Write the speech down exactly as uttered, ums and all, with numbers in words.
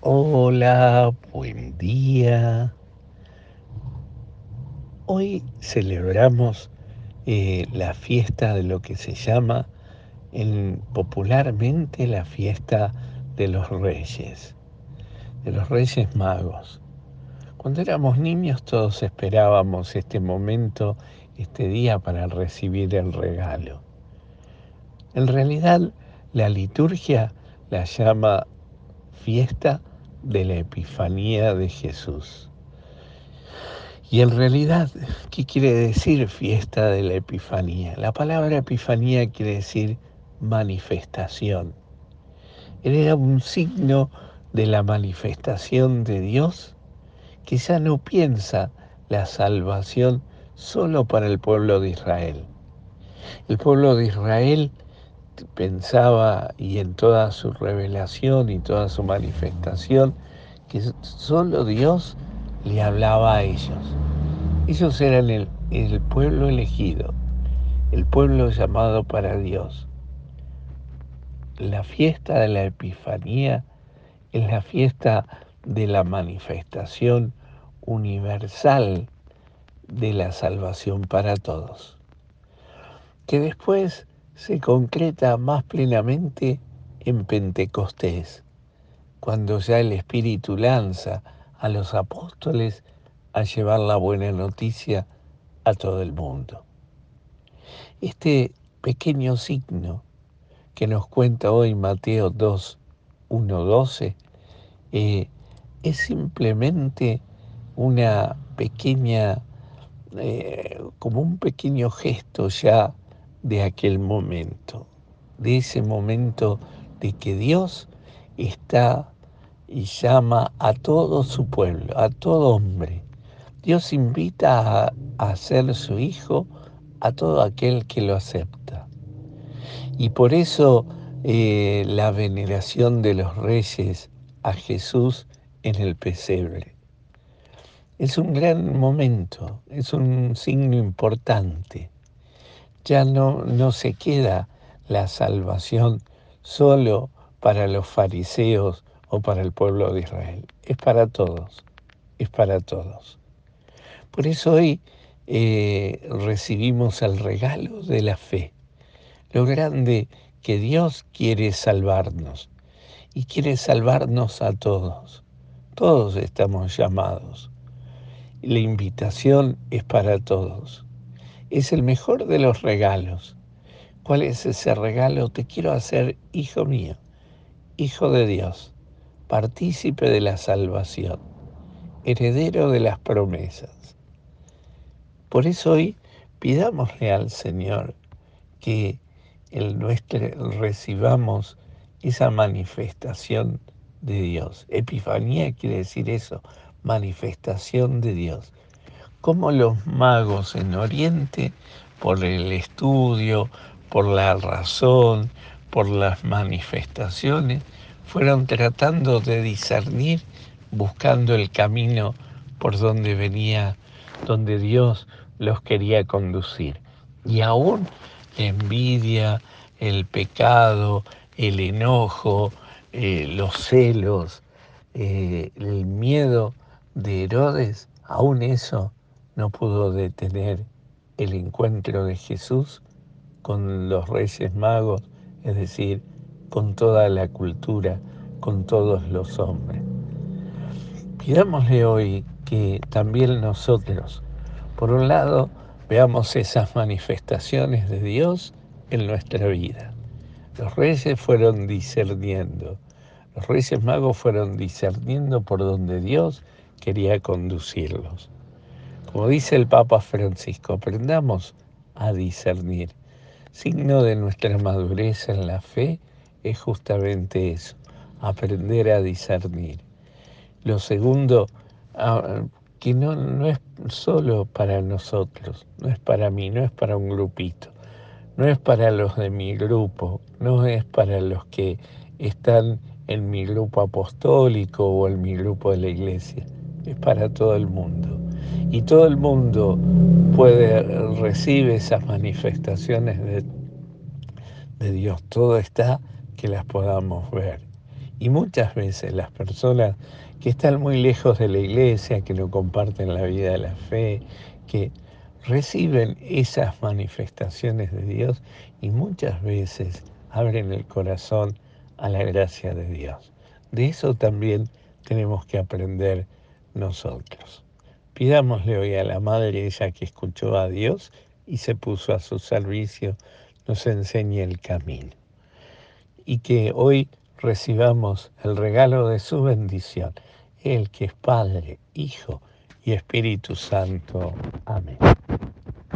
Hola, buen día. Hoy celebramos eh, la fiesta de lo que se llama en, popularmente la fiesta de los reyes, de los reyes magos. Cuando éramos niños todos esperábamos este momento, este día para recibir el regalo. En realidad la liturgia la llama fiesta de la Epifanía de Jesús. Y en realidad, ¿qué quiere decir fiesta de la Epifanía? La palabra Epifanía quiere decir manifestación. Él era un signo de la manifestación de Dios, que ya no piensa la salvación solo para el pueblo de Israel. El pueblo de Israel pensaba, y en toda su revelación y toda su manifestación, que solo Dios le hablaba a ellos. Ellos eran el, el pueblo elegido, el pueblo llamado para Dios. La fiesta de la Epifanía es la fiesta de la manifestación universal de la salvación para todos, que después se concreta más plenamente en Pentecostés, cuando ya el Espíritu lanza a los apóstoles a llevar la buena noticia a todo el mundo. Este pequeño signo que nos cuenta hoy Mateo dos, uno, doce, eh, es simplemente una pequeña, eh, como un pequeño gesto ya de aquel momento, de ese momento de que Dios está y llama a todo su pueblo, a todo hombre. Dios invita a, a ser su hijo a todo aquel que lo acepta. Y por eso eh, la veneración de los reyes a Jesús en el pesebre. Es un gran momento, es un signo importante. Ya no, no se queda la salvación solo para los fariseos o para el pueblo de Israel. Es para todos, es para todos. Por eso hoy eh, recibimos el regalo de la fe, lo grande que Dios quiere salvarnos y quiere salvarnos a todos. Todos estamos llamados. La invitación es para todos. Es el mejor de los regalos. ¿Cuál es ese regalo? Te quiero hacer hijo mío, hijo de Dios, partícipe de la salvación, heredero de las promesas. Por eso hoy pidámosle al Señor que el nuestro recibamos esa manifestación de Dios. Epifanía quiere decir eso, manifestación de Dios. Como los magos en Oriente, por el estudio, por la razón, por las manifestaciones, fueron tratando de discernir, buscando el camino por donde venía, donde Dios los quería conducir. Y aún la envidia, el pecado, el enojo, eh, los celos, eh, el miedo de Herodes, aún eso no pudo detener el encuentro de Jesús con los Reyes Magos, es decir, con toda la cultura, con todos los hombres. Pidámosle hoy que también nosotros, por un lado, veamos esas manifestaciones de Dios en nuestra vida. Los Reyes fueron discerniendo, los Reyes Magos fueron discerniendo por donde Dios quería conducirlos. Como dice el Papa Francisco, aprendamos a discernir. Signo de nuestra madurez en la fe es justamente eso, aprender a discernir. Lo segundo, que no, no es solo para nosotros, no es para mí, no es para un grupito, no es para los de mi grupo, no es para los que están en mi grupo apostólico o en mi grupo de la iglesia, es para todo el mundo. Y todo el mundo puede, recibe esas manifestaciones de, de Dios. Todo está que las podamos ver. Y muchas veces las personas que están muy lejos de la iglesia, que no comparten la vida de la fe, que reciben esas manifestaciones de Dios y muchas veces abren el corazón a la gracia de Dios. De eso también tenemos que aprender nosotros. Pidámosle hoy a la Madre, ella que escuchó a Dios y se puso a su servicio, nos enseñe el camino. Y que hoy recibamos el regalo de su bendición, el que es Padre, Hijo y Espíritu Santo. Amén.